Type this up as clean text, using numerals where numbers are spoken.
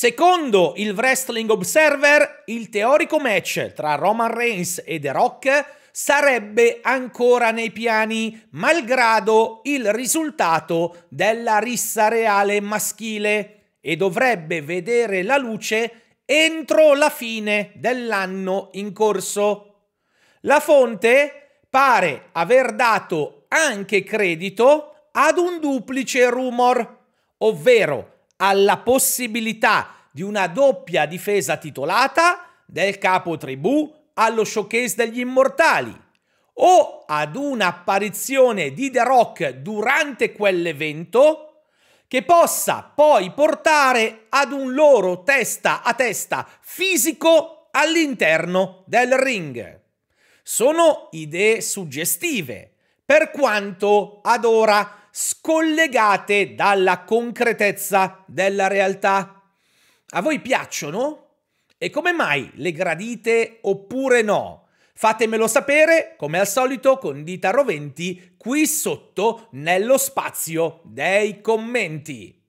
Secondo il Wrestling Observer, il teorico match tra Roman Reigns e The Rock sarebbe ancora nei piani, malgrado il risultato della rissa reale maschile, e dovrebbe vedere la luce entro la fine dell'anno in corso. La fonte pare aver dato anche credito ad un duplice rumor, ovvero alla possibilità di una doppia difesa titolata del capo tribù allo showcase degli immortali, o ad un'apparizione di The Rock durante quell'evento che possa poi portare ad un loro testa a testa fisico all'interno del ring. Sono idee suggestive, per quanto ad ora scollegate dalla concretezza della realtà. A voi piacciono? E come mai le gradite oppure no? Fatemelo sapere, come al solito, con dita roventi qui sotto nello spazio dei commenti.